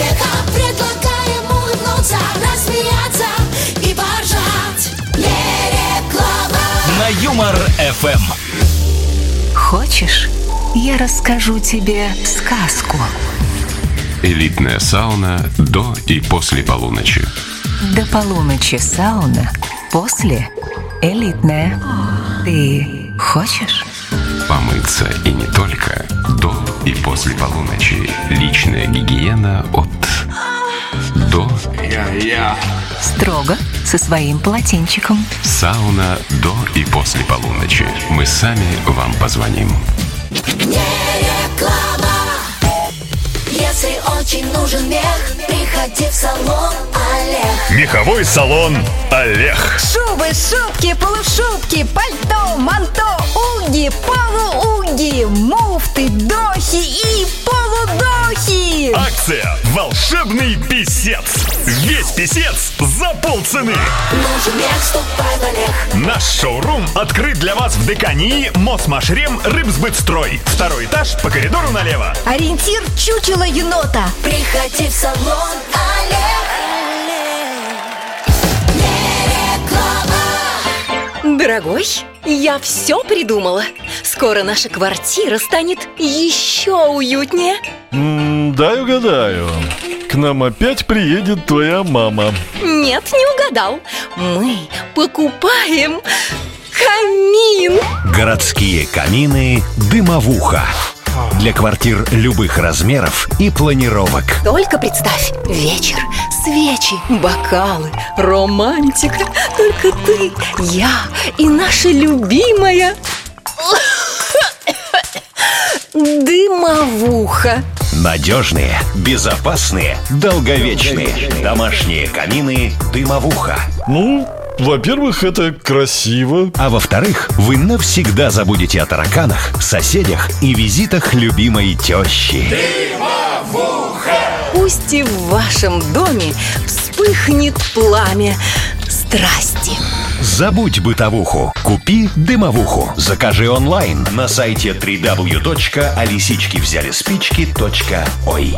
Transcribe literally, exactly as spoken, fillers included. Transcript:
смеха. Предлагаем улыбнуться, рассмеяться и поржать. НЕРЕКЛАМА на Юмор-ФМ. Хочешь, я расскажу тебе сказку? Элитная сауна до и после полуночи. До полуночи сауна, после элитная. Ты хочешь? Помыться и не только до и после полуночи. Личная гигиена от до. Я, я. Строго со своим полотенчиком. Сауна до и после полуночи. Мы сами вам позвоним. Если очень нужен мех, приходи в салон Олег. Меховой салон Олег. Шубы, шубки, полушубки, пальто, манто, уги, полууги, муфты, дохи и полудохи. Акция «Волшебный писец». Весь писец за полцены. Нужен мех, ступай в Олег. Наш шоурум открыт для вас в Декании Мосмашрем Рыбсбытстрой. Второй этаж по коридору налево. Ориентир чучело енота. Приходи в салон Олег. Олег. Дорогой, я все придумала. Скоро наша квартира станет еще уютнее. М-м, дай угадаю. К нам опять приедет твоя мама. Нет, не угадал. Мы покупаем камин. Городские камины «Дымовуха». Для квартир любых размеров и планировок. Только представь, вечер, свечи, бокалы, романтика. Только ты, я и наша любимая «Дымовуха». Надежные, безопасные, долговечные домашние камины «Дымовуха». Ну, во-первых, это красиво. А во-вторых, вы навсегда забудете о тараканах, соседях и визитах любимой тещи. «Дымовуха». Пусть и в вашем доме вспыхнет пламя страсти. Забудь бытовуху. Купи «Дымовуху». Закажи онлайн на сайте дабл ю дабл ю дабл ю точка а лисички взяли спички точка ой.